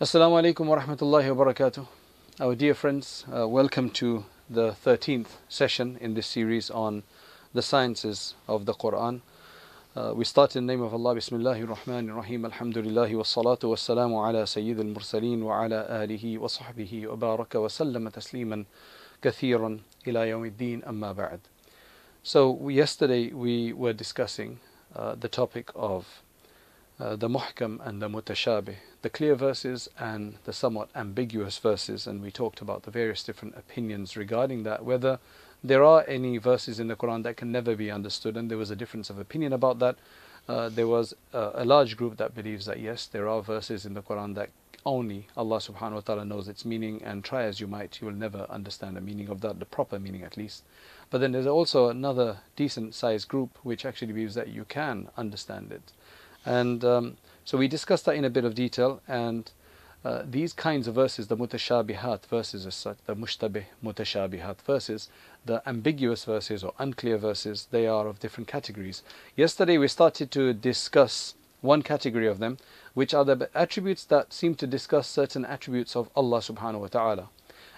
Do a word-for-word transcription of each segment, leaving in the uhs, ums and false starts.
Assalamu alaikum wa rahmatullahi wa barakatuh. Our dear friends, uh, welcome to the thirteenth session in this series on the sciences of the Quran. Uh, we start in the name of Allah, Bismillahirrahmanirrahim, alhamdulillahi, was-salatu was-salamu ala sayyidil mursaleen, wa ala alihi wa sahbihi wa baraka wa sallama tasliman kathiran ila yawmiddin amma ba'd. So we, yesterday we were discussing uh, the topic of Uh, the muhkam and the mutashabih, the clear verses and the somewhat ambiguous verses, and we talked about the various different opinions regarding that, whether there are any verses in the Quran that can never be understood, and there was a difference of opinion about that. Uh, there was uh, a large group that believes that yes, there are verses in the Quran that only Allah subhanahu wa ta'ala knows its meaning, and try as you might, you will never understand the meaning of that, the proper meaning at least. But then there's also another decent sized group which actually believes that you can understand it. And um, so we discussed that in a bit of detail, and uh, these kinds of verses, the mutashabihat verses as such, the mushtabih mutashabihat verses, the ambiguous verses or unclear verses, they are of different categories. Yesterday we started to discuss one category of them, which are the attributes that seem to discuss certain attributes of Allah subhanahu wa ta'ala.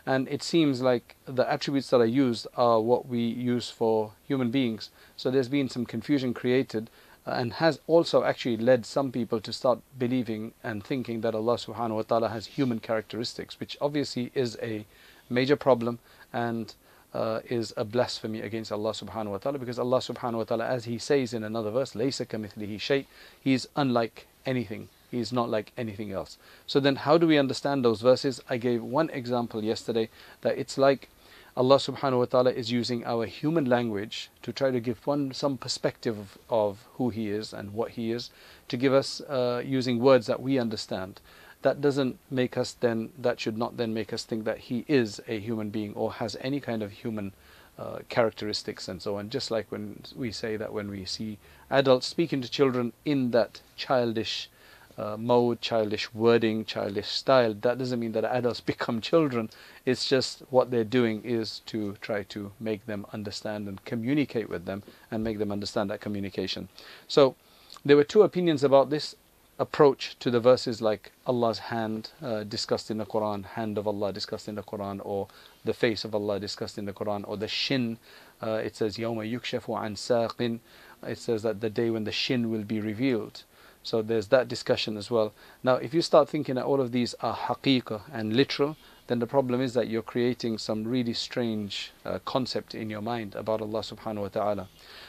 And it seems like the attributes that are used are what we use for human beings. So there's been some confusion created, and has also actually led some people to start believing and thinking that Allah subhanahu wa ta'ala has human characteristics, which obviously is a major problem and uh, is a blasphemy against Allah subhanahu wa ta'ala, because Allah subhanahu wa ta'ala, as he says in another verse, Laysa kamithlihi shay, he is unlike anything, he is not like anything else. So then how do we understand those verses? I gave one example yesterday, that it's like Allah subhanahu wa ta'ala is using our human language to try to give one some perspective of, of who he is and what he is, to give us uh, using words that we understand. That doesn't make us then, that should not then make us think that he is a human being or has any kind of human uh, characteristics and so on. Just like when we say that when we see adults speaking to children in that childish Uh, mode, childish wording, childish style, that doesn't mean that adults become children. It's just what they're doing is to try to make them understand and communicate with them and make them understand that communication. So there were two opinions about this approach to the verses, like Allah's hand uh, discussed in the Quran, hand of Allah discussed in the Quran, or the face of Allah discussed in the Quran, or the shin. Uh, it says Yaumayyukshafu an Saqin. It says that the day when the shin will be revealed. So there's that discussion as well. Now, if you start thinking that all of these are haqiqah and literal, then the problem is that you're creating some really strange uh, concept in your mind about Allah subhanahu wa ta'ala.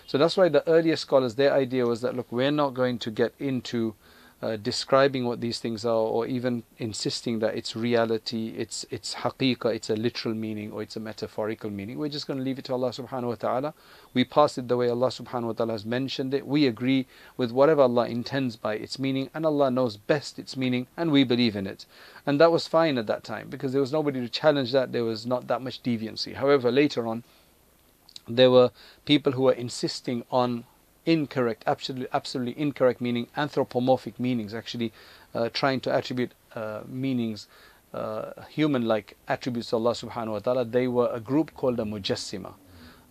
So that's why the earlier scholars, their idea was that, look, we're not going to get into uh, describing what these things are, or even insisting that it's reality, it's, it's haqiqah, it's a literal meaning, or it's a metaphorical meaning. We're just going to leave it to Allah subhanahu wa ta'ala. We pass it the way Allah subhanahu wa ta'ala has mentioned it. We agree with whatever Allah intends by its meaning, and Allah knows best its meaning, and we believe in it. And that was fine at that time, because there was nobody to challenge that. There was not that much deviancy. However, later on, there were people who were insisting on incorrect, absolutely, absolutely incorrect meaning, anthropomorphic meanings, actually uh, trying to attribute uh, meanings, uh, human-like attributes to Allah subhanahu wa ta'ala. They were a group called the mujassima,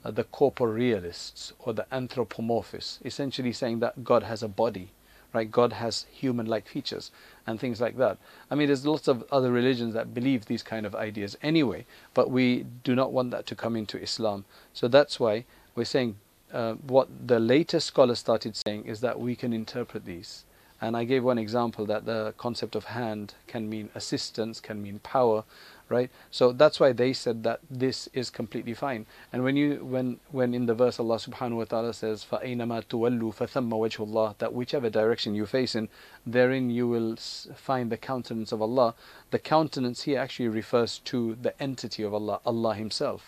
uh, the corporealists or the anthropomorphists, essentially saying that God has a body, right? God has human-like features and things like that. I mean, there's lots of other religions that believe these kind of ideas anyway, but we do not want that to come into Islam. So that's why we're saying, Uh, what the later scholars started saying is that we can interpret these. And I gave one example, that the concept of hand can mean assistance, can mean power, right? So that's why they said that this is completely fine. And when you when when in the verse Allah subhanahu wa ta'ala says, فَأَيْنَمَا تُوَلُّوا فَثَمَّ وَجْهُ اللَّهِ, that whichever direction you face in, therein you will find the countenance of Allah. The countenance here actually refers to the entity of Allah, Allah himself.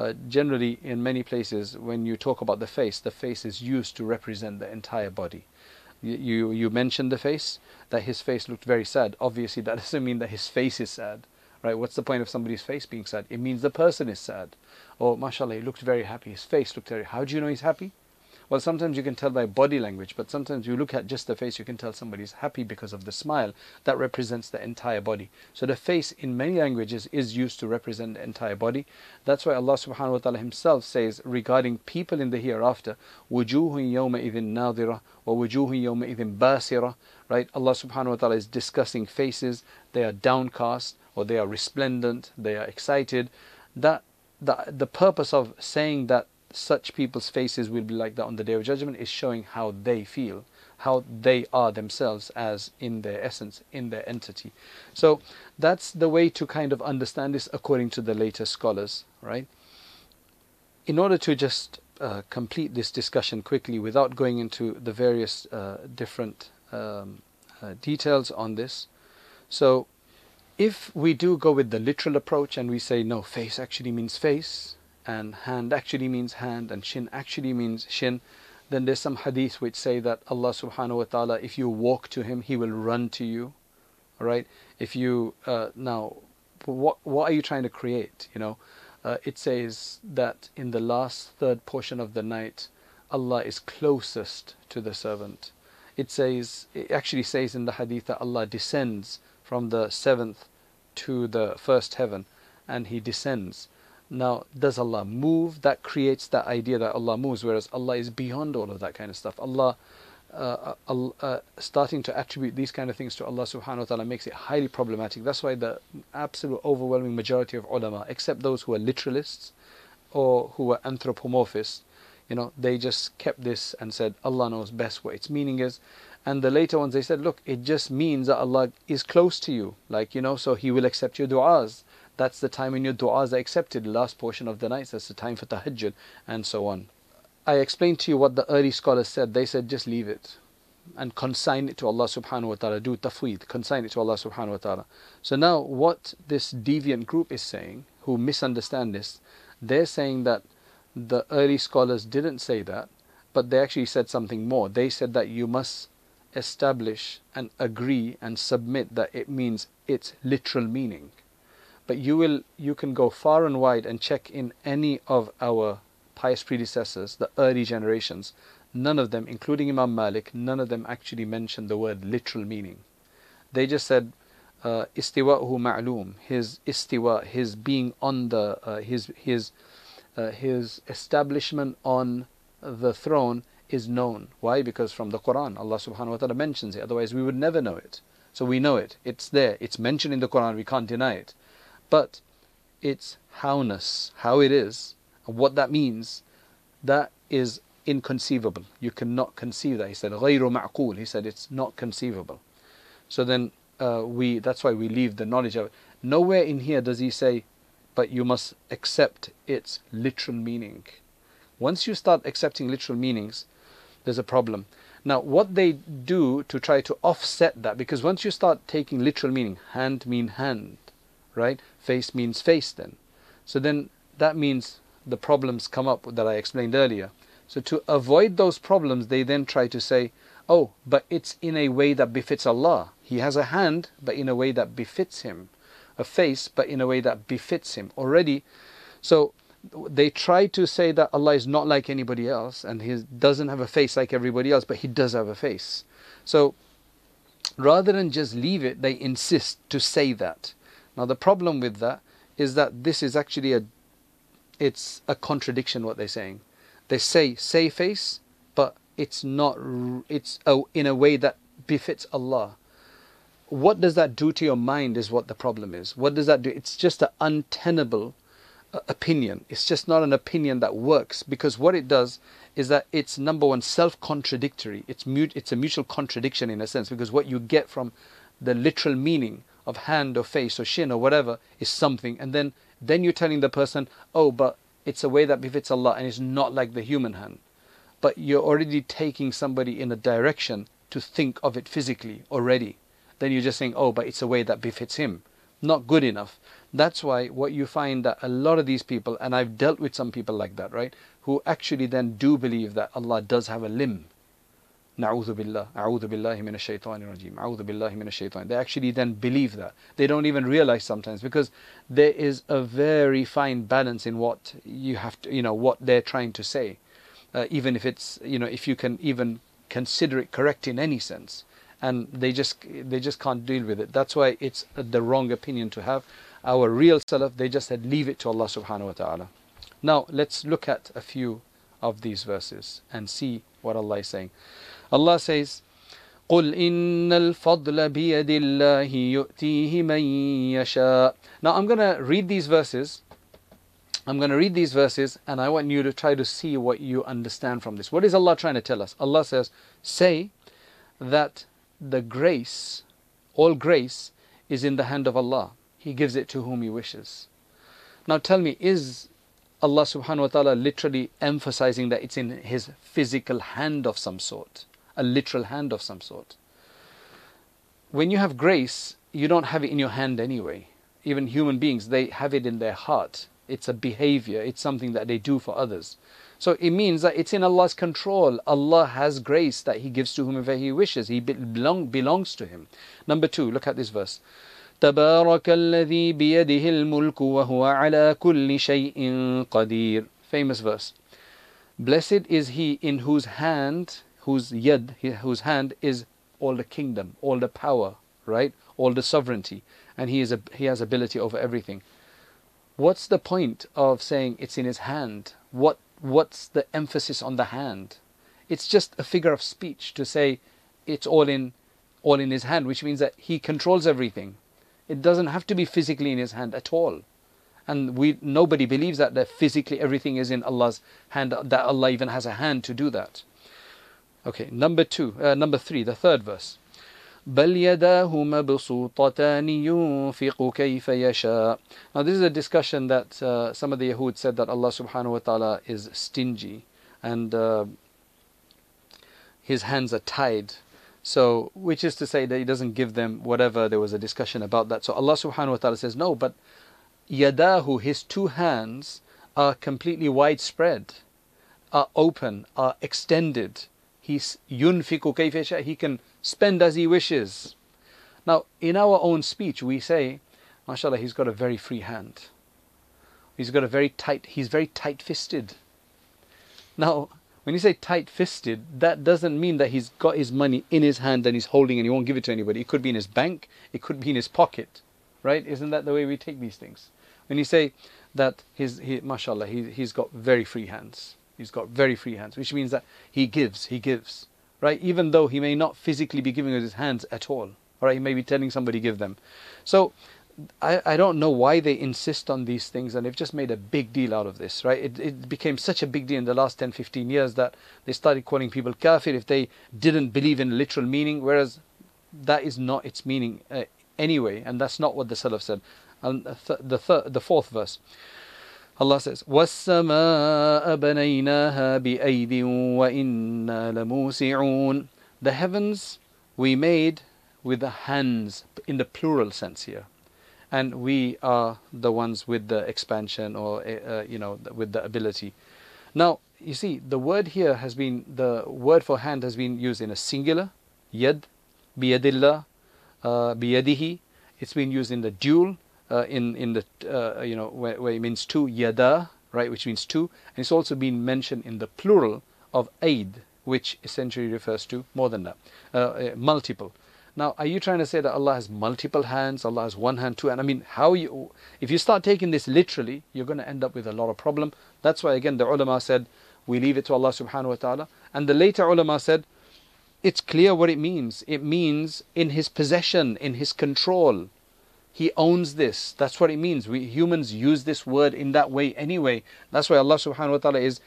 Uh, generally, in many places, when you talk about the face, the face is used to represent the entire body. You, you, you mentioned the face, that his face looked very sad. Obviously, that doesn't mean that his face is sad, right? What's the point of somebody's face being sad? It means the person is sad. Or, mashallah, he looked very happy, his face looked very happy. How do you know he's happy? Well, sometimes you can tell by body language, but sometimes you look at just the face, you can tell somebody's happy because of the smile. That represents the entire body. So the face in many languages is used to represent the entire body. That's why Allah subhanahu wa ta'ala himself says regarding people in the hereafter, وَجُوهٌ يَوْمَئِذٍ نَاظِرَةٌ وَوَجُوهٌ يَوْمَئِذٍ بَاسِرَةٌ. Right? Allah subhanahu wa ta'ala is discussing faces. They are downcast, or they are resplendent, they are excited. That the, the purpose of saying that such people's faces will be like that on the Day of Judgment is showing how they feel, how they are themselves as in their essence, in their entity. So that's the way to kind of understand this according to the later scholars, right? In order to just uh, complete this discussion quickly without going into the various uh, different um, uh, details on this, so if we do go with the literal approach and we say no, face actually means face, and hand actually means hand, and shin actually means shin, then there's some hadith which say that Allah subhanahu wa ta'ala, if you walk to him, he will run to you. All right? If you, uh, now, what, what are you trying to create? You know, uh, it says that in the last third portion of the night, Allah is closest to the servant. It says, it actually says in the hadith that Allah descends from the seventh to the first heaven, and he descends. Now, does Allah move? That creates that idea that Allah moves, whereas Allah is beyond all of that kind of stuff. Allah, uh, uh, uh, starting to attribute these kind of things to Allah subhanahu wa ta'ala makes it highly problematic. That's why the absolute overwhelming majority of ulama, except those who are literalists or who are anthropomorphists, you know, they just kept this and said, Allah knows best what its meaning is. And the later ones, they said, look, it just means that Allah is close to you. Like, you know, so he will accept your du'as. That's the time when your du'as are accepted, last portion of the night, that's the time for tahajjud, and so on. I explained to you what the early scholars said. They said just leave it and consign it to Allah subhanahu wa ta'ala, do tafweed, consign it to Allah subhanahu wa ta'ala. So now what this deviant group is saying, who misunderstand this, they're saying that the early scholars didn't say that, but they actually said something more. They said that you must establish and agree and submit that it means its literal meaning. But you will, you can go far and wide and check in any of our pious predecessors, the early generations. None of them, including Imam Malik, none of them actually mentioned the word literal meaning. They just said uh, istiwahu ma'lum, his istiwa, his being on the, uh, his his uh, his establishment on the throne is known. Why? Because from the Quran, Allah subhanahu wa ta'ala mentions it. Otherwise, we would never know it. So we know it. It's there. It's mentioned in the Quran. We can't deny it. But it's howness, how it is, and what that means, that is inconceivable. You cannot conceive that. He said, غَيْرُ مَعْقُولٍ. He said, it's not conceivable. So then, uh, we, that's why we leave the knowledge of it. Nowhere in here does he say, but you must accept its literal meaning. Once you start accepting literal meanings, there's a problem. Now, what they do to try to offset that, because once you start taking literal meaning, hand mean hand, right? Face means face then. So then that means the problems come up that I explained earlier. So to avoid those problems, they then try to say, oh, but it's in a way that befits Allah. He has a hand, but in a way that befits him. A face, but in a way that befits him already. So they try to say that Allah is not like anybody else, and he doesn't have a face like everybody else, but he does have a face. So rather than just leave it, they insist to say that. Now the problem with that is that this is actually a, it's a contradiction what they're saying. They say, say face, but it's not, it's oh, in a way that befits Allah. What does that do to your mind is what the problem is. What does that do? It's just an untenable uh, opinion. It's just not an opinion that works, because what it does is that it's, number one, self-contradictory. It's, it's a mutual contradiction in a sense, because what you get from the literal meaning of hand or face or shin or whatever is something, and then then you're telling the person, oh, but it's a way that befits Allah and it's not like the human hand, but you're already taking somebody in a direction to think of it physically already. Then you're just saying, oh, but it's a way that befits him. Not good enough. That's why what you find that a lot of these people, and I've dealt with some people like that, right, who actually then do believe that Allah does have a limb. Na'udhu billah, a'udhu billahi minash shaitanir rajim, a'udhu billahi minash shaitan. They actually then believe that. They don't even realize sometimes, because there is a very fine balance in what you have to, you know, what they're trying to say. uh, even if it's, you know, if you can even consider it correct in any sense, and they just they just can't deal with it. That's why it's the wrong opinion to have. Our real Salaf, they just said leave it to Allah subhanahu wa ta'ala. Now let's look at a few of these verses and see what Allah is saying. Allah says, قُلْ إِنَّ الْفَضْلَ بِيَدِ اللَّهِ يُؤْتِيهِ مَنْ يَشَاءُ. Now I'm going to read these verses. I'm going to read these verses and I want you to try to see what you understand from this. What is Allah trying to tell us? Allah says, say that the grace, all grace, is in the hand of Allah. He gives it to whom He wishes. Now tell me, is Allah subhanahu wa ta'ala literally emphasizing that it's in His physical hand of some sort? A literal hand of some sort? When you have grace, you don't have it in your hand anyway. Even human beings, they have it in their heart. It's a behavior. It's something that they do for others. So it means that it's in Allah's control. Allah has grace that He gives to whomever He wishes. He belong, belongs to Him. Number two, look at this verse. تَبَارَكَ الَّذِي بِيَدِهِ الْمُلْكُ وَهُوَ عَلَى كُلِّ شَيْءٍ قَدِيرٌ. Famous verse. Blessed is He in whose hand, whose yad, whose hand is all the kingdom, all the power, right? All the sovereignty. And He is a, He has ability over everything. What's the point of saying it's in His hand? What What's the emphasis on the hand? It's just a figure of speech to say it's all in, all in His hand, which means that He controls everything. It doesn't have to be physically in His hand at all. And we nobody believes that, that physically everything is in Allah's hand, that Allah even has a hand to do that. Okay, number two, uh, number three, the third verse. بَلْ يَدَاهُ مَبْسُوطَتَانِ يُنْفِقُ كَيْفَ يَشَاءُ. Now this is a discussion that uh, some of the Yahud said that Allah subhanahu wa ta'ala is stingy and uh, His hands are tied. So, which is to say that He doesn't give them whatever. There was a discussion about that. So Allah subhanahu wa ta'ala says no, but Yadahu, His two hands, are completely widespread, are open, are extended. He's yunfiku kayfa yasha, He can spend as He wishes. Now, in our own speech, we say, mashallah, He's got a very free hand. He's got a very tight, He's very tight-fisted. Now, when you say tight-fisted, that doesn't mean that He's got His money in His hand and He's holding and He won't give it to anybody. It could be in His bank, it could be in His pocket, right? Isn't that the way we take these things? When you say that, his, he, mashallah, he, he's got very free hands. He's got very free hands, which means that He gives, He gives. Right, even though He may not physically be giving with His hands at all, all right, He may be telling somebody give them. So I, I don't know why they insist on these things, and they've just made a big deal out of this, right? It, it became such a big deal in the last ten, fifteen years that they started calling people kafir if they didn't believe in literal meaning, whereas that is not its meaning uh, anyway, and that's not what the Salaf said. And th the, th the fourth verse. Allah says, وَالسَّمَاءَ بَنَيْنَاهَا بِأَيْدٍ وَإِنَّا لَمُوسِعُونَ. The heavens we made with the hands, in the plural sense here. And we are the ones with the expansion, or, uh, you know, with the ability. Now, you see, the word here has been, the word for hand has been used in a singular, yad, biyadillah, uh, biyadihi. It's been used in the dual. Uh, in in the uh, you know where, where it means two, yada, right, which means two, and it's also been mentioned in the plural of aid, which essentially refers to more than that, uh, uh, multiple. Now, are you trying to say that Allah has multiple hands? Allah has one hand, two hand? I mean, how you? If you start taking this literally, you're going to end up with a lot of problem. That's why again the ulama said we leave it to Allah subhanahu wa taala, and the later ulama said it's clear what it means. It means in His possession, in His control. He owns this. That's what it means. We humans use this word in that way anyway. That's why Allah subhanahu wa ta'ala is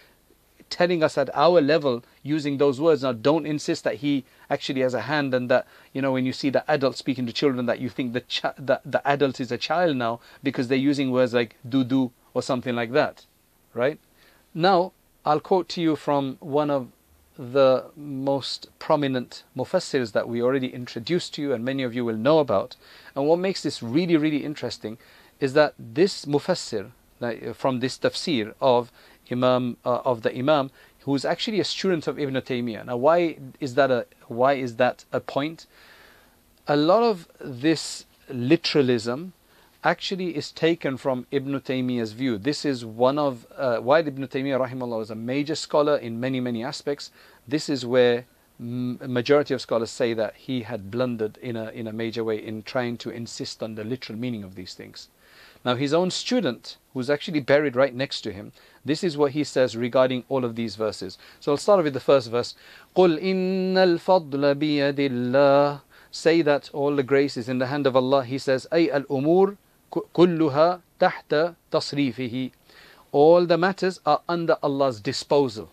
telling us at our level using those words. Now don't insist that He actually has a hand, and that, you know, when you see the adult speaking to children, that you think the, ch the, the adult is a child now because they're using words like dudu or something like that. Right? Now, I'll quote to you from one of the most prominent mufassirs that we already introduced to you and many of you will know about. And what makes this really, really interesting is that this mufassir, from this tafsir of Imam uh, of the Imam, who is actually a student of Ibn Taymiyyah. Now, why is that a why is that a point? A lot of this literalism actually is taken from Ibn Taymiyyah's view. This is one of uh, why Ibn Taymiyyah rahimahullah was a major scholar in many many aspects. This is where majority of scholars say that he had blundered in a in a major way in trying to insist on the literal meaning of these things. Now his own student, who's actually buried right next to him, this is what he says regarding all of these verses. So I'll start with the first verse. قُلْ إِنَّ الْفَضْلَ بِيَدِ اللَّهِ. Say that all the grace is in the hand of Allah. He says, أي الأمور كلها تحت تصريفه. All the matters are under Allah's disposal.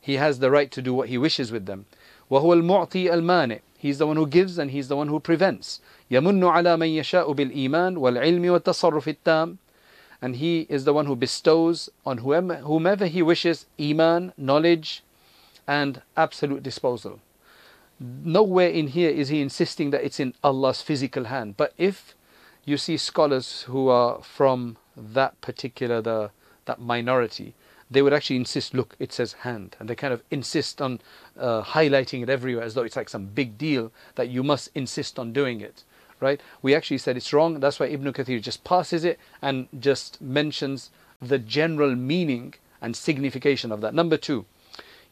He has the right to do what He wishes with them. وَهُوَ الْمُعْطِي الْمَانِئ. He's the one who gives and He's the one who prevents. يَمُنُّ عَلَى مَنْ يَشَاءُ بِالْإِيمَانِ وَالْعِلْمِ وَالتَّصَرُّفِ التَّامِ. And He is the one who bestows on whomever, whomever He wishes iman, knowledge, and absolute disposal. Nowhere in here is He insisting that it's in Allah's physical hand. But if you see scholars who are from that particular, the, that minority, they would actually insist, look, it says hand. And they kind of insist on uh, highlighting it everywhere as though it's like some big deal that you must insist on doing it, right? We actually said it's wrong. That's why Ibn Kathir just passes it and just mentions the general meaning and signification of that. Number two,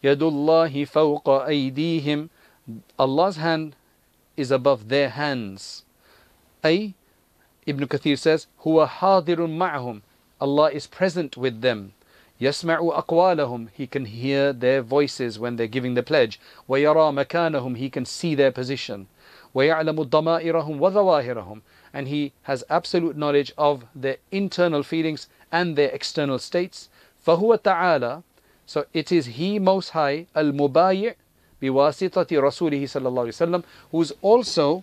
Yadullahi fawqa aydihim. Allah's hand is above their hands. Ay, Ibn Kathir says, huwa hadirun ma'ahum. Allah is present with them. يَسْمَعُ أَقْوَالَهُمْ. He can hear their voices when they're giving the pledge. وَيَرَى مَكَانَهُمْ. He can see their position. وَيَعْلَمُ ضَمَائِرَهُمْ وَظَوَاهِرَهُمْ. And He has absolute knowledge of their internal feelings and their external states. فَهُوَ تَعَالَى. So it is He Most High, Al-Mubayi' بِوَاسِطَةِ رَسُولِهِ صَلَّى اللَّهُ عَلَيْهِ وَسَلَّمَ, who's also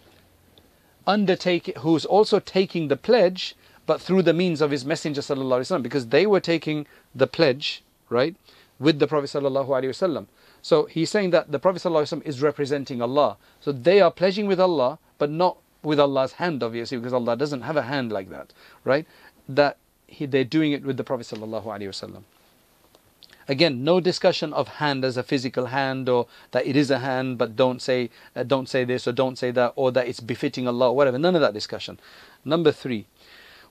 undertaking, who's also taking the pledge, but through the means of His Messenger sallallahu alaihi wasallam, because they were taking the pledge, right, with the Prophet sallallahu alaihi wasallam. So he's saying that the Prophet sallallahu alaihi wasallam is representing Allah. So they are pledging with Allah, but not with Allah's hand, obviously, because Allah doesn't have a hand like that, right? That he, they're doing it with the Prophet sallallahu alaihi wasallam. Again, no discussion of hand as a physical hand, or that it is a hand, but don't say uh, don't say this or don't say that, or that it's befitting Allah, whatever. None of that discussion. Number three.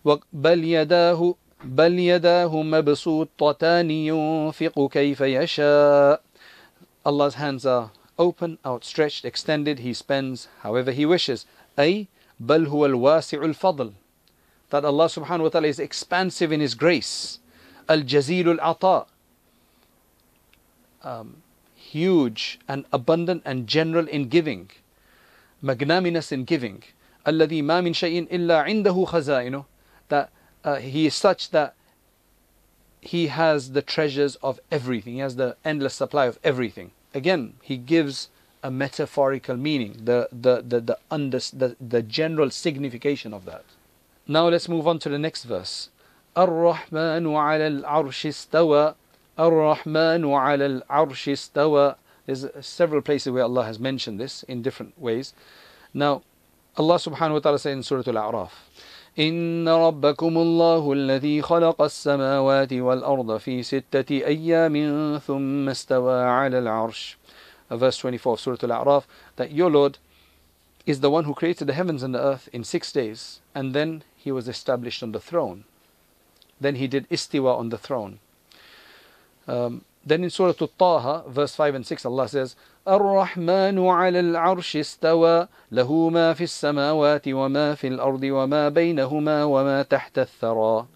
بل يداه بل يداه مبسوطتان ينفق كيف يشاء. Allah's hands are open, outstretched, extended. He spends however He wishes. أي بل هو الواسع الفضل. That Allah subhanahu wa ta'ala is expansive in His grace. الجزيل العطاء. Um, huge and abundant and general in giving. Magnanimous in giving. الذي ما من شيء إلا عنده خزائنه. That uh, He is such that He has the treasures of everything. He has the endless supply of everything. Again, He gives a metaphorical meaning, the the the the, under, the, the general signification of that. Now let's move on to the next verse. الرحمن على العرش استوى. الرحمن على العرش استوى. There's several places where Allah has mentioned this in different ways. Now, Allah subhanahu wa ta'ala says in Surah Al-A'raf, إن ربكم الله الذي خلق السماوات والأرض في ستة أيام ثم استوى على العرش. Verse twenty-four of Surah Al-A'raf, that your Lord is the one who created the heavens and the earth in six days, and then He was established on the throne. Then He did istiwa on the throne. Um, then in Surah Al-Taha, verse five and six, Allah says, الرحمن على العرش استوى له ما في السماوات وما في الأرض وما بينهما وما تحت الثرى.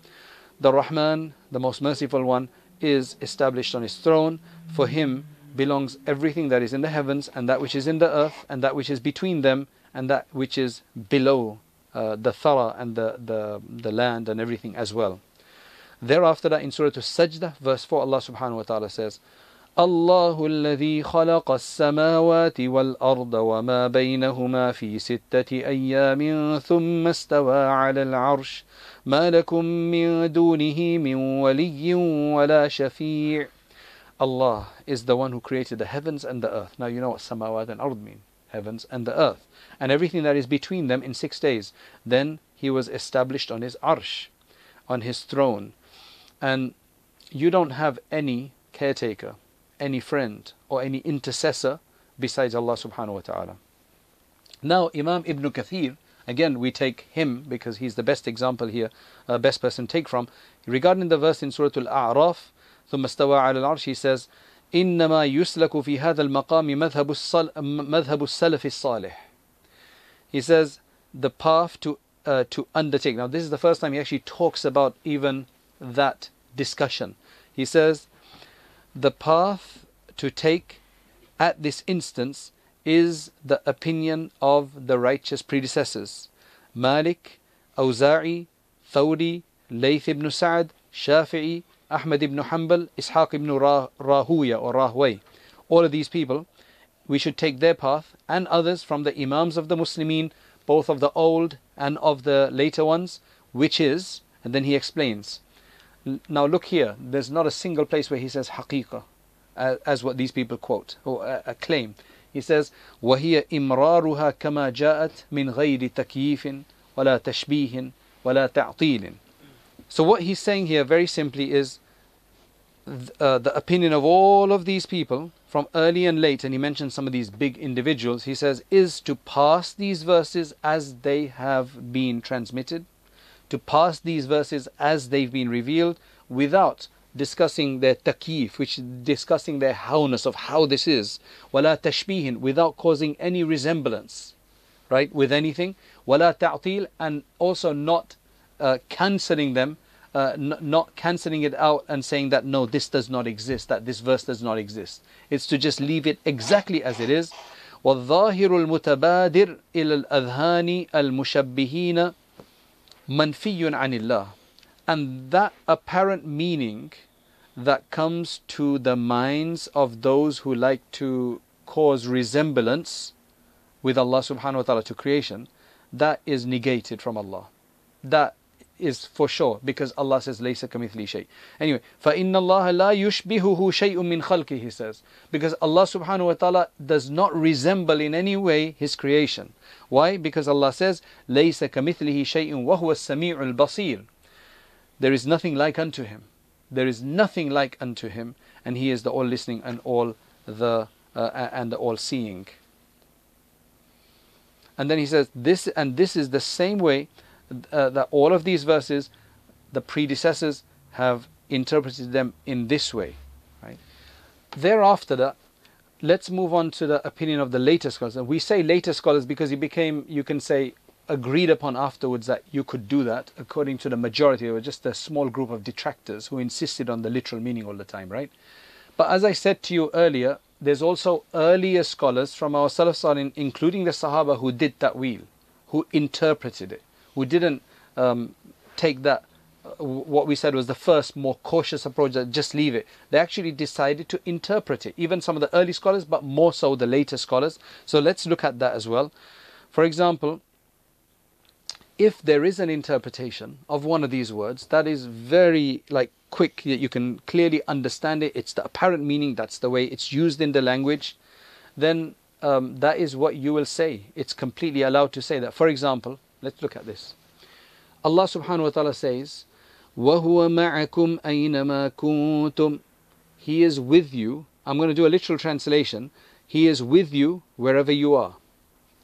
The Rahman, the most merciful one, is established on His throne. For Him belongs everything that is in the heavens and that which is in the earth and that which is between them and that which is below uh, the thara and the, the, the land and everything as well. Thereafter that in Surah Al-Sajdah, verse four, Allah subhanahu wa ta'ala says, الله الذي خلق السماوات والأرض وما بينهما في ستة أيام ثم استوى على العرش ما لكم من دونه من ولي ولا شفيع. Allah is the one who created the heavens and the earth. Now you know what samawat and ard mean, heavens and the earth, and everything that is between them in six days. Then He was established on His arsh, on His throne. And you don't have any caretaker, any friend or any intercessor besides Allah subhanahu wa ta'ala. Now Imam Ibn Kathir, Again, we take him because he's the best example here, uh, best person to take from. Regarding the verse in Surah Al-A'raf, ثُمَّ اسْتَوَى عَلَى الْعَرْشِ, he says, إِنَّمَا يُسْلَكُ فِي هَذَا الْمَقَامِ مَذْهَبُ السَّلَفِ الصَّالِحِ. He says, the path to, uh, to undertake. Now, this is the first time he actually talks about even that discussion. He says, the path to take at this instance is the opinion of the righteous predecessors. Malik, Awza'i, Thawri, Layth ibn Sa'd, Shafi'i, Ahmad ibn Hanbal, Ishaq ibn Rahway or Rahway. All of these people, we should take their path, and others from the Imams of the Muslimin, both of the old and of the later ones, which is, and then he explains. Now look here, there's not a single place where he says haqiqah, uh, as what these people quote, or uh, claim. He says, وَهِيَ إِمْرَارُهَا كَمَا جَاءَتْ مِنْ غَيْرِ تَكْيِيفٍ وَلَا تَشْبِيهٍ وَلَا تَعْطِيلٍ. So what he's saying here very simply is th uh, the opinion of all of these people from early and late, and he mentions some of these big individuals, he says, is to pass these verses as they have been transmitted, to pass these verses as they've been revealed, without discussing their takyif, which is discussing their howness of how this is, wala tashbihin, without causing any resemblance, right, with anything, wala ta'til, and also not uh, cancelling them, uh, not cancelling it out and saying that no, this does not exist, that this verse does not exist. It's to just leave it exactly as it is. وَالظَّاهِرُ الْمُتَبَادِرُ إِلَى الْأَذْهَانِ الْمُشَبِّهِينَ مَنْفِيٌّ عَنِ اللَّهِ. And that apparent meaning that comes to the minds of those who like to cause resemblance with Allah subhanahu wa ta'ala to creation, that is negated from Allah. That is for sure, because Allah says, Laysa kamithlihi shay. Anyway, فَإِنَّ اللَّهَ لَا يُشْبِهُهُ شَيْءٌ مِّنْ خَلْقِهِ, he says. Because Allah subhanahu wa ta'ala does not resemble in any way His creation. Why? Because Allah says, Laysa kamithlihi shay وَهُوَ السَّمِيعُ الْبَصِيرُ. There is nothing like unto Him. There is nothing like unto Him, and He is the all-listening and all the uh, and the all-seeing. And then he says, "This and this is the same way uh, that all of these verses, the predecessors have interpreted them in this way." Right? Thereafter, that let's move on to the opinion of the later scholars. And we say later scholars because it became, you can say, agreed upon afterwards that you could do that. According to the majority, there were just a small group of detractors who insisted on the literal meaning all the time, right? But as I said to you earlier, there's also earlier scholars from our Salaf Salih, including the Sahaba, who did ta'wil, who interpreted it, who didn't um, take that, uh, what we said was the first more cautious approach, that just leave it. They actually decided to interpret it, even some of the early scholars, but more so the later scholars. So let's look at that as well. For example, if there is an interpretation of one of these words that is very like quick, that you can clearly understand it, it's the apparent meaning, that's the way it's used in the language, then um, that is what you will say. It's completely allowed to say that. For example, let's look at this. Allah subhanahu wa ta'ala says, وَهُوَ مَعَكُمْ أَيْنَمَا كُنْتُمْ. He is with you. I'm going to do a literal translation. He is with you wherever you are.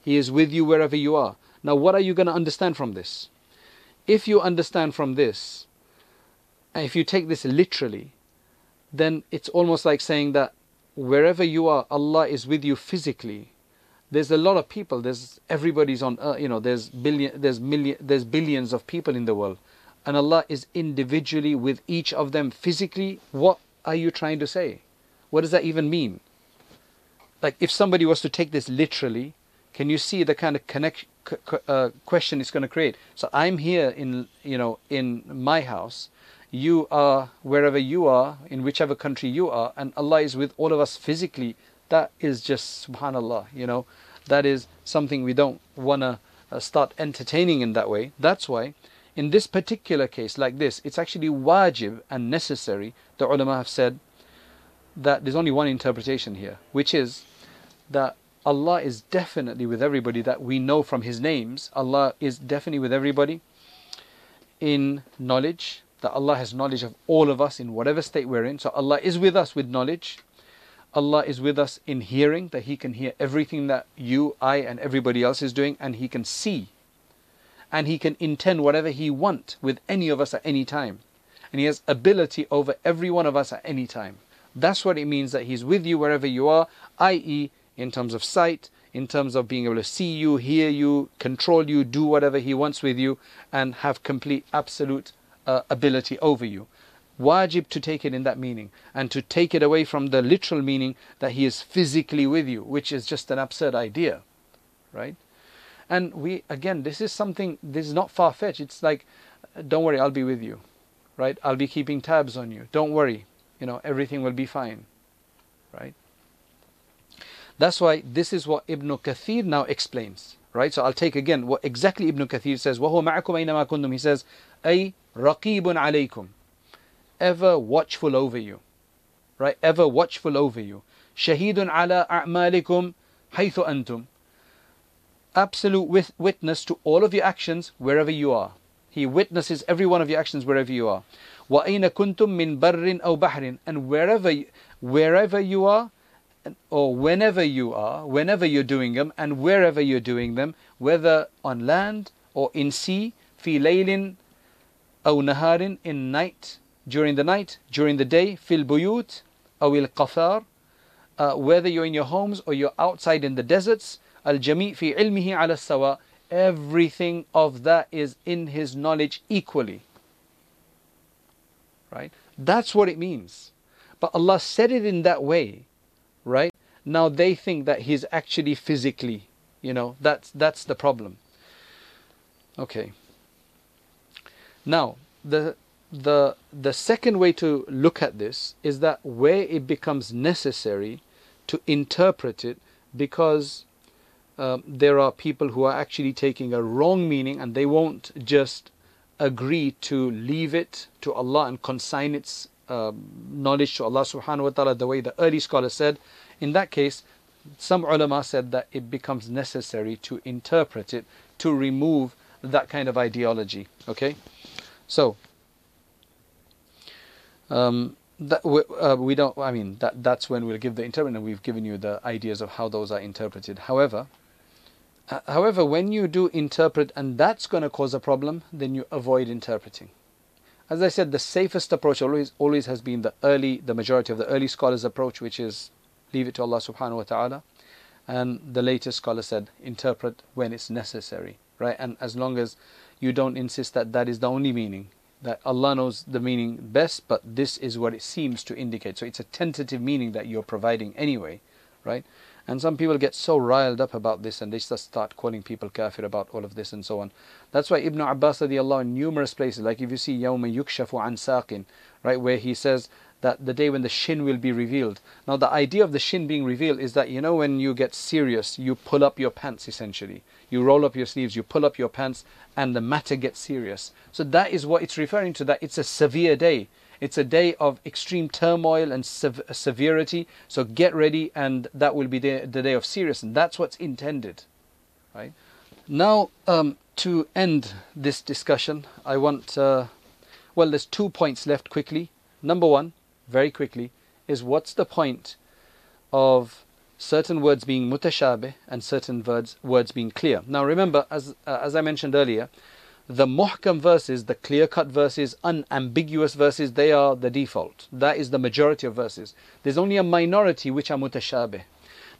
He is with you wherever you are. Now, what are you going to understand from this? If you understand from this, and if you take this literally, then it's almost like saying that wherever you are, Allah is with you physically. There's a lot of people. There's everybody's on earth. You know, there's billion, there's million, there's billions of people in the world, and Allah is individually with each of them physically. What are you trying to say? What does that even mean? Like, if somebody was to take this literally, can you see the kind of connection? Uh, question it's going to create. So I'm here in, you know, in my house, you are wherever you are, in whichever country you are, and Allah is with all of us physically. That is just subhanallah, you know, that is something we don't want to uh, start entertaining in that way. That's why in this particular case like this, it's actually wajib and necessary. The ulama have said that there's only one interpretation here, which is that Allah is definitely with everybody that we know from His names. Allah is definitely with everybody in knowledge, that Allah has knowledge of all of us in whatever state we're in. So Allah is with us with knowledge. Allah is with us in hearing, that He can hear everything that you, I, and everybody else is doing, and He can see and he can intend whatever he wants with any of us at any time. And he has ability over every one of us at any time. That's what it means that he's with you wherever you are, that is in terms of sight, in terms of being able to see you, hear you, control you, do whatever he wants with you, and have complete, absolute uh, ability over you. Wajib to take it in that meaning, and to take it away from the literal meaning that he is physically with you, which is just an absurd idea, right? And we, again, this is something, this is not far-fetched. It's like, don't worry, I'll be with you, right? I'll be keeping tabs on you. Don't worry, you know, everything will be fine, right? That's why this is what Ibn Kathir now explains, right? So I'll take again what exactly Ibn Kathir says. وَهُوَ مَعَكُمْ أَيْنَمَا كُنْتُمْ. He says, أَيْ رَقِيبٌ عَلَيْكُمْ, ever watchful over you, right? Ever watchful over you. Shahidun ala a'malikum haythu antum, absolute witness to all of your actions wherever you are. He witnesses every one of your actions wherever you are. Wa aina kuntum min barrin aw bahrin, and wherever wherever you are, or whenever you are, whenever you're doing them, and wherever you're doing them, whether on land or in sea, fi laylin aw naharin, in night, during the night, during the day, fil buyut awil qafar, whether you're in your homes or you're outside in the deserts, al jami' fi ilmihi ala sawa, everything of that is in his knowledge equally, right? That's what it means. But Allah said it in that way, right? Now they think that he's actually physically, you know, that's that's the problem. Okay. Now the The, the second way to look at this is that where it becomes necessary to interpret it, because um, there are people who are actually taking a wrong meaning, and they won't just agree to leave it to Allah and consign its um, knowledge to Allah subhanahu wa ta'ala the way the early scholars said. In that case, some ulama said that it becomes necessary to interpret it, to remove that kind of ideology. Okay, so Um, that we, uh, we don't. I mean, that that's when we'll give the interpretation. We've given you the ideas of how those are interpreted. However, uh, however, when you do interpret, and that's going to cause a problem, then you avoid interpreting. As I said, the safest approach always always has been the early, the majority of the early scholars' approach, which is leave it to Allah subhanahu wa taala, and the latest scholar said interpret when it's necessary, right? And as long as you don't insist that that is the only meaning. That Allah knows the meaning best, but this is what it seems to indicate. So it's a tentative meaning that you're providing anyway, right? And some people get so riled up about this, and they just start calling people kafir about all of this and so on. That's why Ibn Abbas radiallahu in numerous places, like if you see Yaumayyukshafu an Saqin, right, where he says that the day when the shin will be revealed. Now the idea of the shin being revealed is that, you know, when you get serious, you pull up your pants essentially. You roll up your sleeves, you pull up your pants, and the matter gets serious. So that is what it's referring to, that it's a severe day. It's a day of extreme turmoil and sev severity. So get ready, and that will be the, the day of seriousness. And that's what's intended, right? Now, um, to end this discussion, I want, uh, well, there's two points left quickly. Number one, very quickly, is what's the point of certain words being mutashabih and certain words words being clear? Now remember, as uh, as I mentioned earlier, the muhkam verses, the clear-cut verses, unambiguous verses, they are the default. That is the majority of verses. There's only a minority which are mutashabih.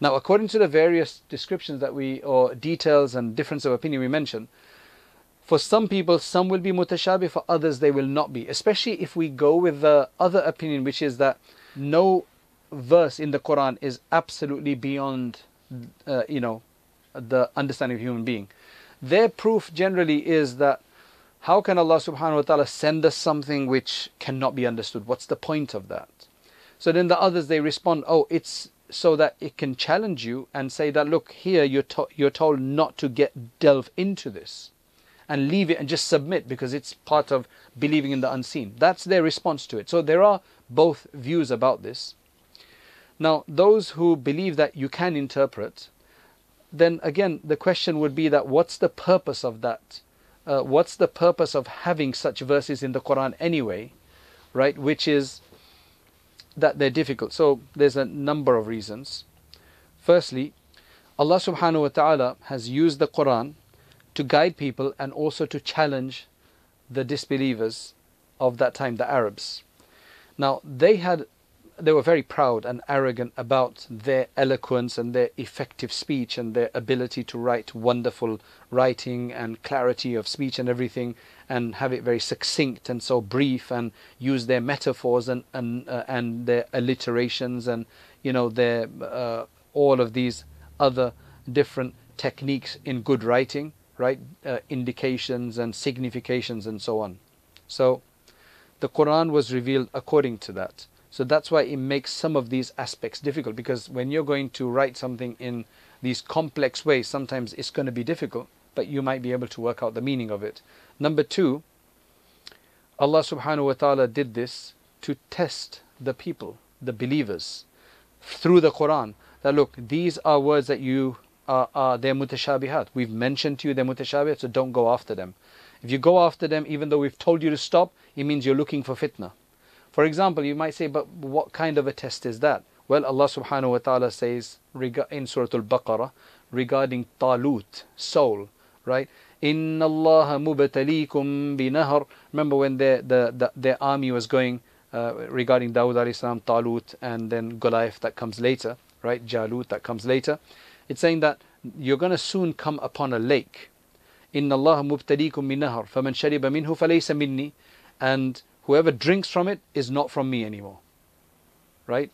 Now, according to the various descriptions that we, or details and difference of opinion we mentioned, for some people, some will be mutashabih, for others they will not be. Especially if we go with the other opinion, which is that no verse in the Quran is absolutely beyond uh, you know, the understanding of a human being. Their proof generally is that how can Allah subhanahu wa ta'ala send us something which cannot be understood? What's the point of that? So then the others, they respond, oh, it's so that it can challenge you and say that, look, here you're, to you're told not to get delve into this and leave it and just submit, because it's part of believing in the unseen. That's their response to it. So there are both views about this. Now, those who believe that you can interpret, then again, the question would be that what's the purpose of that? Uh, what's the purpose of having such verses in the Quran anyway, right? Which is that they're difficult. So there's a number of reasons. Firstly, Allah subhanahu wa ta'ala has used the Quran to guide people and also to challenge the disbelievers of that time, the Arabs. Now they had, they were very proud and arrogant about their eloquence and their effective speech and their ability to write wonderful writing and clarity of speech and everything, and have it very succinct and so brief, and use their metaphors and and, uh, and their alliterations and, you know, their uh, all of these other different techniques in good writing, right? Uh, indications and significations and so on. So the Quran was revealed according to that. So that's why it makes some of these aspects difficult, because when you're going to write something in these complex ways, sometimes it's going to be difficult, but you might be able to work out the meaning of it. Number two, Allah subhanahu wa ta'ala did this to test the people, the believers, through the Quran. That look, these are words that you are, are they're mutashabihat. We've mentioned to you they're mutashabihat, so don't go after them. If you go after them, even though we've told you to stop, it means you're looking for fitna. For example, you might say, but what kind of a test is that? Well, Allah subhanahu wa ta'ala says in Surah Al-Baqarah regarding Talut, soul, right? Inna Allaha mubtalikum binahar. Remember when their, the, the, their army was going uh, regarding Dawud alayhi salam, Talut, and then Goliath that comes later, right? Jalut that comes later. It's saying that you're going to soon come upon a lake. Inna Allaha mubtalikum binahar, faman shariba minhu falaysa minni. And whoever drinks from it is not from me anymore, right?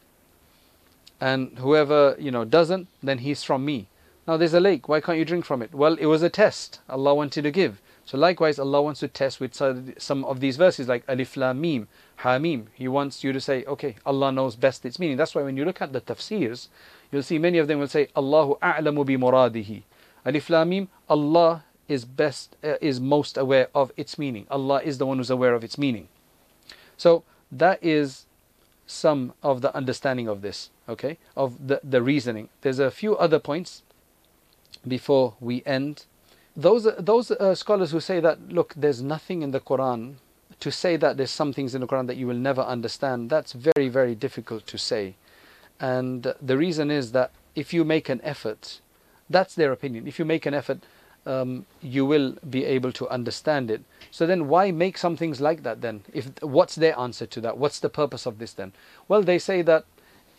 And whoever, you know, doesn't, then he's from me. Now there's a lake, why can't you drink from it? Well, it was a test Allah wanted to give. So likewise, Allah wants to test with some of these verses like Alif Lam Mim, Hamim. He wants you to say, okay, Allah knows best its meaning. That's why when you look at the tafsirs, you'll see many of them will say, Allahu a'lamu bi muradihi. Alif Lam Mim, Allah is best, uh, is most aware of its meaning. Allah is the one who's aware of its meaning. So that is some of the understanding of this, okay, of the, the reasoning. There's a few other points before we end. Those, those uh, scholars who say that, look, there's nothing in the Quran, to say that there's some things in the Quran that you will never understand, that's very, very difficult to say. And the reason is that if you make an effort, that's their opinion, if you make an effort, Um, you will be able to understand it. So then why make some things like that then? If, what's their answer to that? What's the purpose of this then? Well, they say that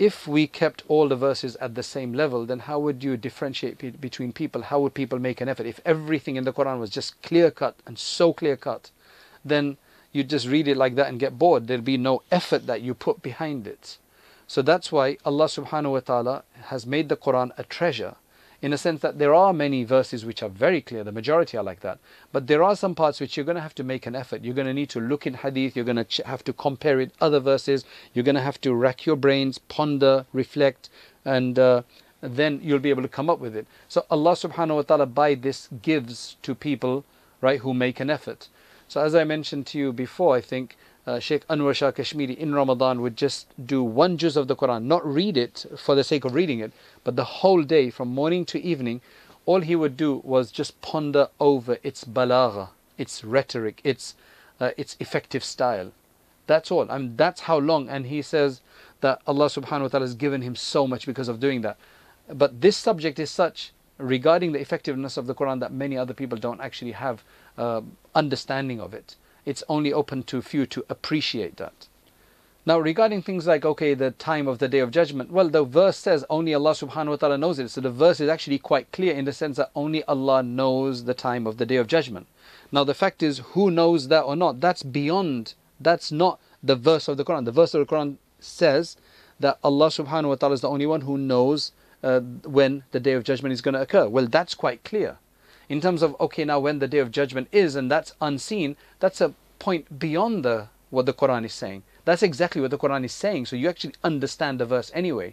if we kept all the verses at the same level, then how would you differentiate pe between people? How would people make an effort? If everything in the Quran was just clear-cut and so clear-cut, then you'd just read it like that and get bored. There'd be no effort that you put behind it. So that's why Allah subhanahu wa ta'ala has made the Quran a treasure, in a sense that there are many verses which are very clear, the majority are like that. But there are some parts which you're going to have to make an effort. You're going to need to look in hadith, you're going to have to compare it other verses, you're going to have to rack your brains, ponder, reflect, and uh, then you'll be able to come up with it. So Allah subhanahu wa ta'ala by this gives to people, right, who make an effort. So as I mentioned to you before, I think, Uh, Shaykh Anwar Shah Kashmiri in Ramadan would just do one juz of the Quran, not read it for the sake of reading it, but the whole day from morning to evening, all he would do was just ponder over its balagha, its rhetoric, its uh, its effective style. That's all. I mean, that's how long. And he says that Allah subhanahu wa ta'ala has given him so much because of doing that. But this subject is such regarding the effectiveness of the Quran that many other people don't actually have uh, understanding of it. It's only open to few to appreciate that. Now regarding things like, okay, the time of the Day of Judgment, well, the verse says only Allah subhanahu wa ta'ala knows it. So the verse is actually quite clear in the sense that only Allah knows the time of the Day of Judgment. Now the fact is, who knows that or not, that's beyond, that's not the verse of the Quran. The verse of the Quran says that Allah subhanahu wa ta'ala is the only one who knows uh, when the Day of Judgment is going to occur. Well, that's quite clear. In terms of, okay, now when the Day of Judgment is, and that's unseen, that's a point beyond the what the Quran is saying. That's exactly what the Quran is saying, so you actually understand the verse anyway.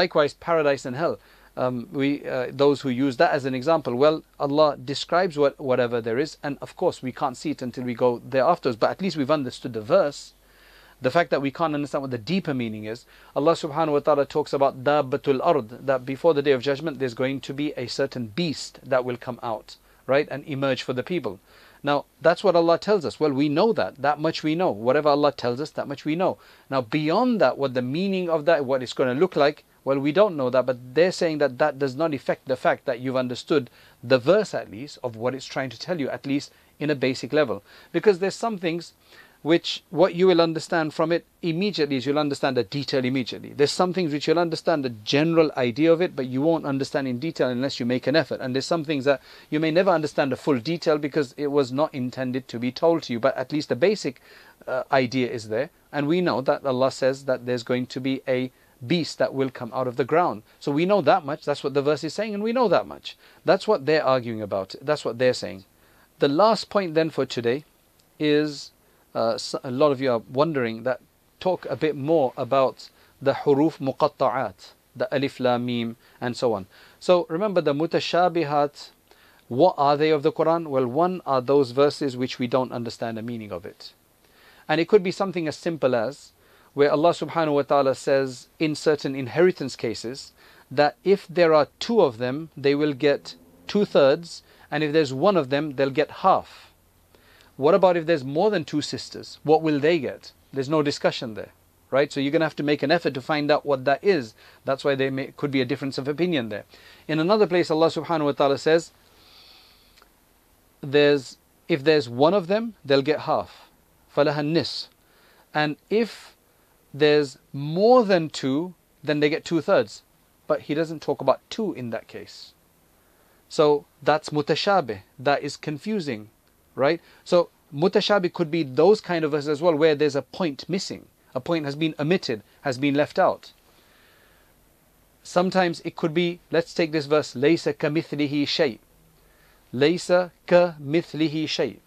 Likewise, paradise and hell, um, we uh, those who use that as an example, well, Allah describes what, whatever there is, and of course we can't see it until we go there afterwards, but at least we've understood the verse. The fact that we can't understand what the deeper meaning is, Allah subhanahu wa ta'ala talks about dabbatul ard, that before the Day of Judgment there's going to be a certain beast that will come out, right, and emerge for the people. Now that's what Allah tells us. Well, we know that, that much we know. Whatever Allah tells us, that much we know. Now beyond that, what the meaning of that, what it's going to look like, Well, we don't know that, but they're saying that that does not affect the fact that you've understood the verse, at least, of what it's trying to tell you, at least in a basic level. Because there's some things which what you will understand from it immediately is you'll understand the detail immediately. There's some things which you'll understand the general idea of it, but you won't understand in detail unless you make an effort. And there's some things that you may never understand the full detail because it was not intended to be told to you, but at least the basic uh, idea is there. And we know that Allah says that there's going to be a beast that will come out of the ground. So we know that much. That's what the verse is saying, and we know that much. That's what they're arguing about. That's what they're saying. The last point then for today is, uh, a lot of you are wondering that, talk a bit more about the huruf muqatta'at, the alif, lam, mim, and so on. So remember the mutashabihat, what are they of the Quran? Well, one are those verses which we don't understand the meaning of it. And it could be something as simple as where Allah subhanahu wa ta'ala says in certain inheritance cases that if there are two of them, they will get two-thirds, and if there's one of them, they'll get half. What about if there's more than two sisters? What will they get? There's no discussion there, right? So you're going to have to make an effort to find out what that is. That's why there may, could be a difference of opinion there. In another place, Allah subhanahu wa ta'ala says, there's, if there's one of them, they'll get half. فَلَهَا النِّصْفُ. And if there's more than two, then they get two-thirds. But he doesn't talk about two in that case. So that's mutashabih. That is confusing, right? So mutashabih could be those kind of verses as well, where there's a point missing. A point has been omitted, has been left out. Sometimes it could be, let's take this verse, Laysa kamithlihi shay. Laysa kamithlihi shay.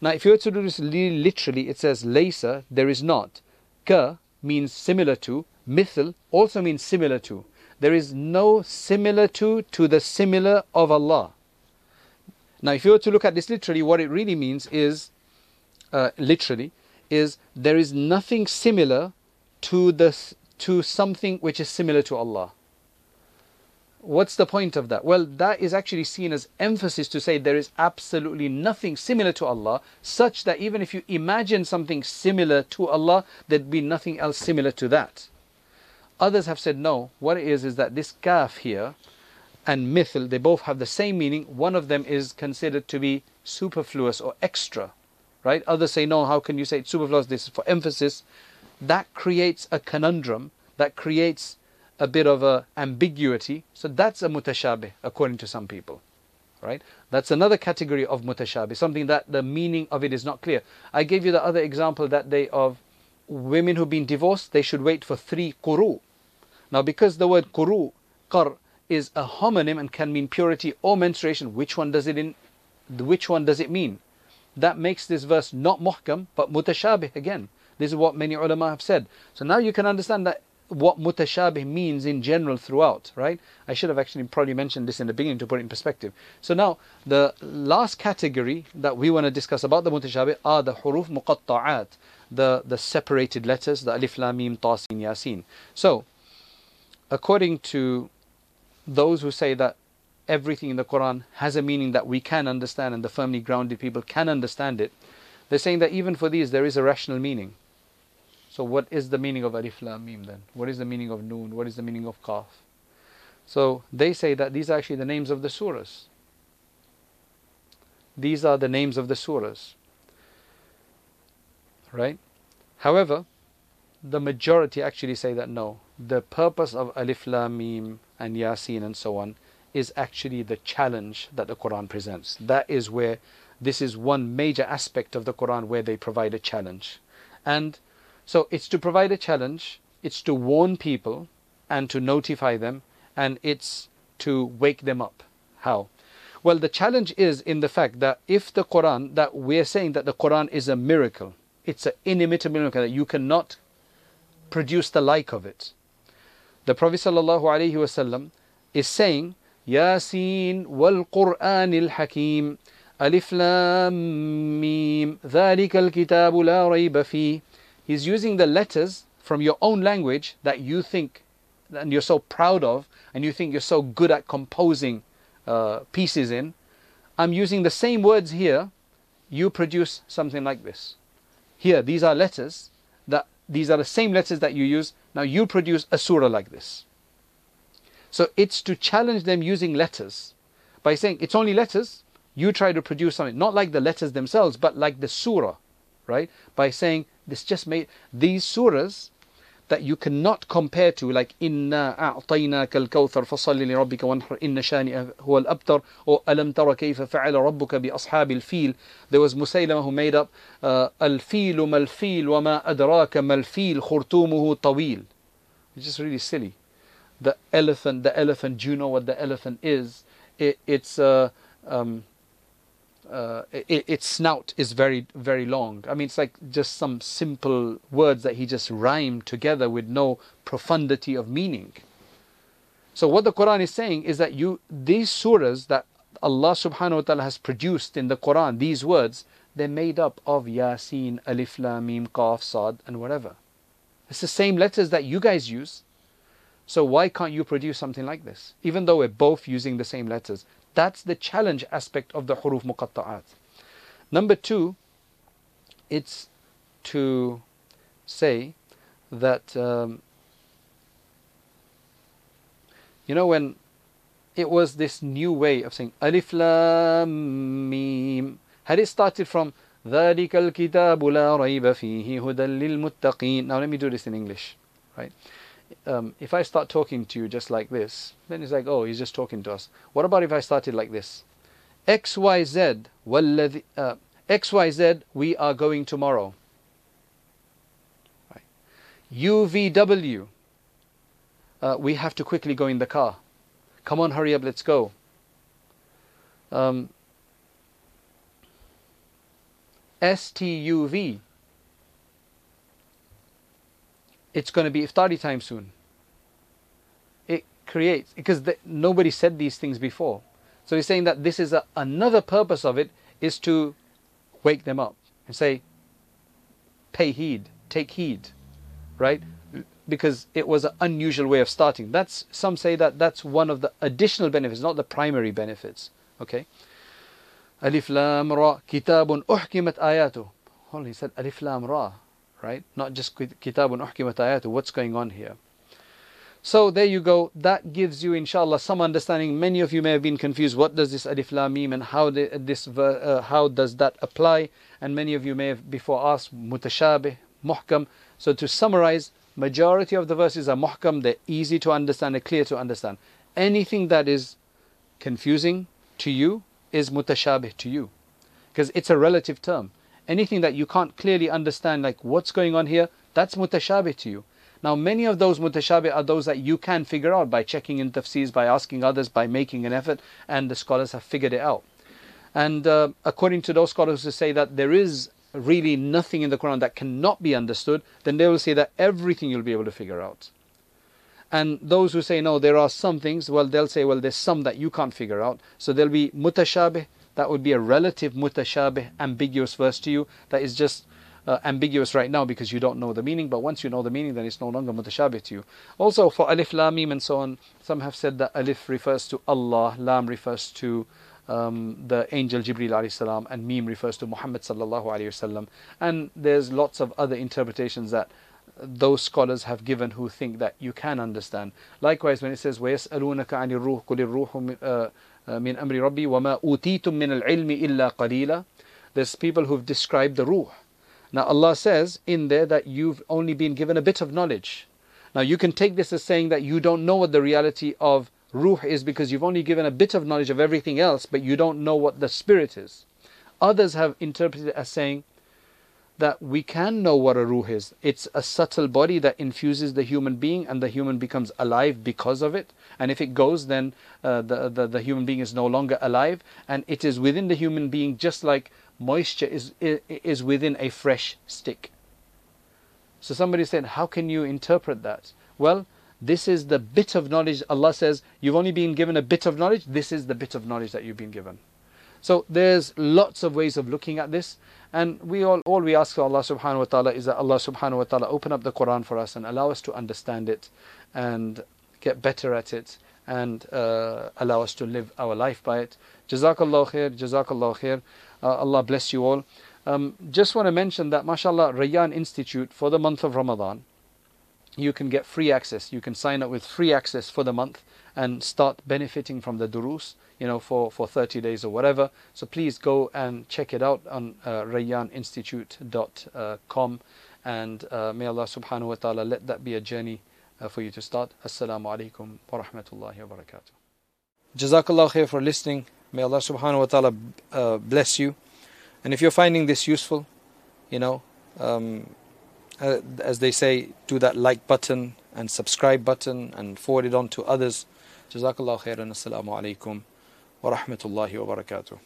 Now if you were to do this literally, it says Laysa, there is not. Ka means similar to, mithl also means similar to. There is no similar to to the similar of Allah. Now if you were to look at this literally, what it really means is, uh, literally, is there is nothing similar to, the, to something which is similar to Allah. What's the point of that? Well, that is actually seen as emphasis to say there is absolutely nothing similar to Allah, such that even if you imagine something similar to Allah, there'd be nothing else similar to that. Others have said no, what it is is that this kaf here and mithl, they both have the same meaning. One of them is considered to be superfluous or extra, right? Others say no, how can you say it's superfluous? This is for emphasis. That creates a conundrum, that creates a bit of a ambiguity. So that's a mutashabih according to some people, right? That's another category of mutashabih, something that the meaning of it is not clear. I gave you the other example that day of women who've been divorced, they should wait for three quru. Now because the word quru, qar, is a homonym and can mean purity or menstruation, which one does it in, which one does it mean? That makes this verse not muhkam but mutashabih again. This is what many ulama have said. So now you can understand that what mutashabih means in general throughout, right? I should have actually probably mentioned this in the beginning to put it in perspective. So now, the last category that we want to discuss about the mutashabih are the huruf muqatta'at, the, the separated letters, the alif, lam, mim, ta, sin, ya, sin. So, according to those who say that everything in the Quran has a meaning that we can understand and the firmly grounded people can understand it, they're saying that even for these there is a rational meaning. So what is the meaning of alif, lam, mim then? What is the meaning of noon? What is the meaning of qaf? So they say that these are actually the names of the surahs. These are the names of the surahs, right? However, the majority actually say that no, the purpose of alif, lam, mim and yasin and so on is actually the challenge that the Quran presents. That is where, this is one major aspect of the Quran where they provide a challenge. And so it's to provide a challenge, it's to warn people and to notify them, and it's to wake them up. How? Well, the challenge is in the fact that if the Quran, that we're saying that the Quran is a miracle, it's an inimitable miracle that you cannot produce the like of it. The Prophet sallallahu alaihi wasallam is saying, Yasin wal Quranil Hakim, Alif Lam Mim, Dhalika al Kitabu la Rayba Fi. He's using the letters from your own language that you think and you're so proud of and you think you're so good at composing uh, pieces in. I'm using the same words here. You produce something like this. Here, these are letters. That, these are the same letters that you use. Now you produce a surah like this. So it's to challenge them using letters by saying it's only letters. You try to produce something not like the letters themselves, but like the surah, right? By saying this just made these surahs that you cannot compare to, like Inna a'tainaka al-kawthar fasalli li rabbika wanhar inna shani'aka huwa al-abtar, or alam tara kayfa fa'ala rabbuka bi ashabil fil. There was Musaylama who made up uh, al-filu mal-fil wa ma adraka mal-fil khurtumuhu tawil. It's just really silly. The elephant, the elephant, do you know what the elephant is? It, it's uh, um, Uh, its it snout is very, very long. I mean, it's like just some simple words that he just rhymed together with no profundity of meaning. So what the Quran is saying is that you, these surahs that Allah subhanahu wa ta'ala has produced in the Quran, these words, they're made up of Yasin, Alif, Lam, Mim, Qaf, Sad, and whatever. It's the same letters that you guys use. So why can't you produce something like this? Even though we're both using the same letters. That's the challenge aspect of the huruf muqatta'at. Number two, it's to say that, um, you know, when it was this new way of saying Alif Lam Mim, had it started from ذَلِكَ الْكِتَابُ لَا رَيْبَ فِيهِ هُدًى لِلْمُتَّقِينَ. Now let me do this in English, right? Um, if I start talking to you just like this, then it's like, oh, he's just talking to us. What about if I started like this? X, Y, Z, uh, X, Y, Z, we are going tomorrow. Right. U, V, W, uh, we have to quickly go in the car. Come on, hurry up, let's go. Um, S, T, U, V. It's going to be iftari time soon. It creates, because the, nobody said these things before. So he's saying that this is a, another purpose of it is to wake them up and say, pay heed, take heed, right? Because it was an unusual way of starting. That's, some say that that's one of the additional benefits, not the primary benefits, okay? Alif Lam Ra, Kitabun Uhkimat Ayatu. Holy, he said Alif Lam Ra. Right? Not just kitabun uhkimat ayatu. What's going on here? So there you go. That gives you, inshallah, some understanding. Many of you may have been confused. What does this alif lam mim and how the, this uh, how does that apply? And many of you may have before asked mutashabih, muhkam. So to summarize, majority of the verses are muhkam. They're easy to understand. They're clear to understand. Anything that is confusing to you is mutashabih to you, because it's a relative term. Anything that you can't clearly understand, like what's going on here, that's mutashabih to you. Now, many of those mutashabih are those that you can figure out by checking in tafsirs, by asking others, by making an effort, and the scholars have figured it out. And uh, according to those scholars who say that there is really nothing in the Quran that cannot be understood, then they will say that everything you'll be able to figure out. And those who say, no, there are some things, well, they'll say, well, there's some that you can't figure out. So there'll be mutashabih. That would be a relative mutashabih, ambiguous verse to you that is just uh, ambiguous right now because you don't know the meaning, but once you know the meaning, then it's no longer mutashabih to you. Also, for alif, lam, mim and so on, some have said that alif refers to Allah, lam refers to um, the angel Jibreel alayhi salam, and mim refers to Muhammad sallallahu alayhi wasallam. And there's lots of other interpretations that those scholars have given who think that you can understand. Likewise, when it says وَيَسْأَلُونَكَ عَنِ الرُّوحِ قُلِ الرُّوحُ min amri rabbi wa ma utitum min al-ilmi illa qalila. There's people who've described the ruh. Now Allah says in there that you've only been given a bit of knowledge. Now you can take this as saying that you don't know what the reality of ruh is because you've only given a bit of knowledge of everything else, but you don't know what the spirit is. Others have interpreted it as saying that we can know what a ruh is. It's a subtle body that infuses the human being, and the human becomes alive because of it. And if it goes, then uh, the, the, the human being is no longer alive. And it is within the human being, just like moisture is, is within a fresh stick. So somebody said, how can you interpret that? Well, this is the bit of knowledge. Allah says, you've only been given a bit of knowledge. This is the bit of knowledge that you've been given. So there's lots of ways of looking at this. And we all, all we ask for Allah subhanahu wa ta'ala is that Allah subhanahu wa ta'ala open up the Quran for us and allow us to understand it and get better at it and uh, allow us to live our life by it. Jazakallah khair, Jazakallah khair. Uh, Allah bless you all. Um, just want to mention that, mashallah, Rayyan Institute for the month of Ramadan you can get free access. You can sign up with free access for the month and start benefiting from the durus, you know, for, for thirty days or whatever. So please go and check it out on uh, rayyan institute dot com. And uh, may Allah subhanahu wa ta'ala let that be a journey uh, for you to start. Assalamu alaikum wa rahmatullahi wa barakatuh. Jazakallah khair for listening. May Allah subhanahu wa ta'ala uh, bless you. And if you're finding this useful, you know, um, uh, as they say, do that like button and subscribe button and forward it on to others. Jazakallah khairan. Assalamu alaikum wa rahmatullahi wa barakatuh.